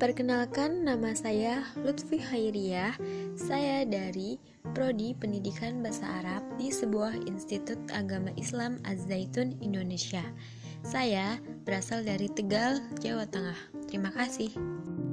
Perkenalkan, nama saya Lutfi Hayriyah. Saya dari Prodi Pendidikan Bahasa Arab di sebuah Institut Agama Islam Az-Zaitun Indonesia. Saya berasal dari Tegal, Jawa Tengah. Terima kasih.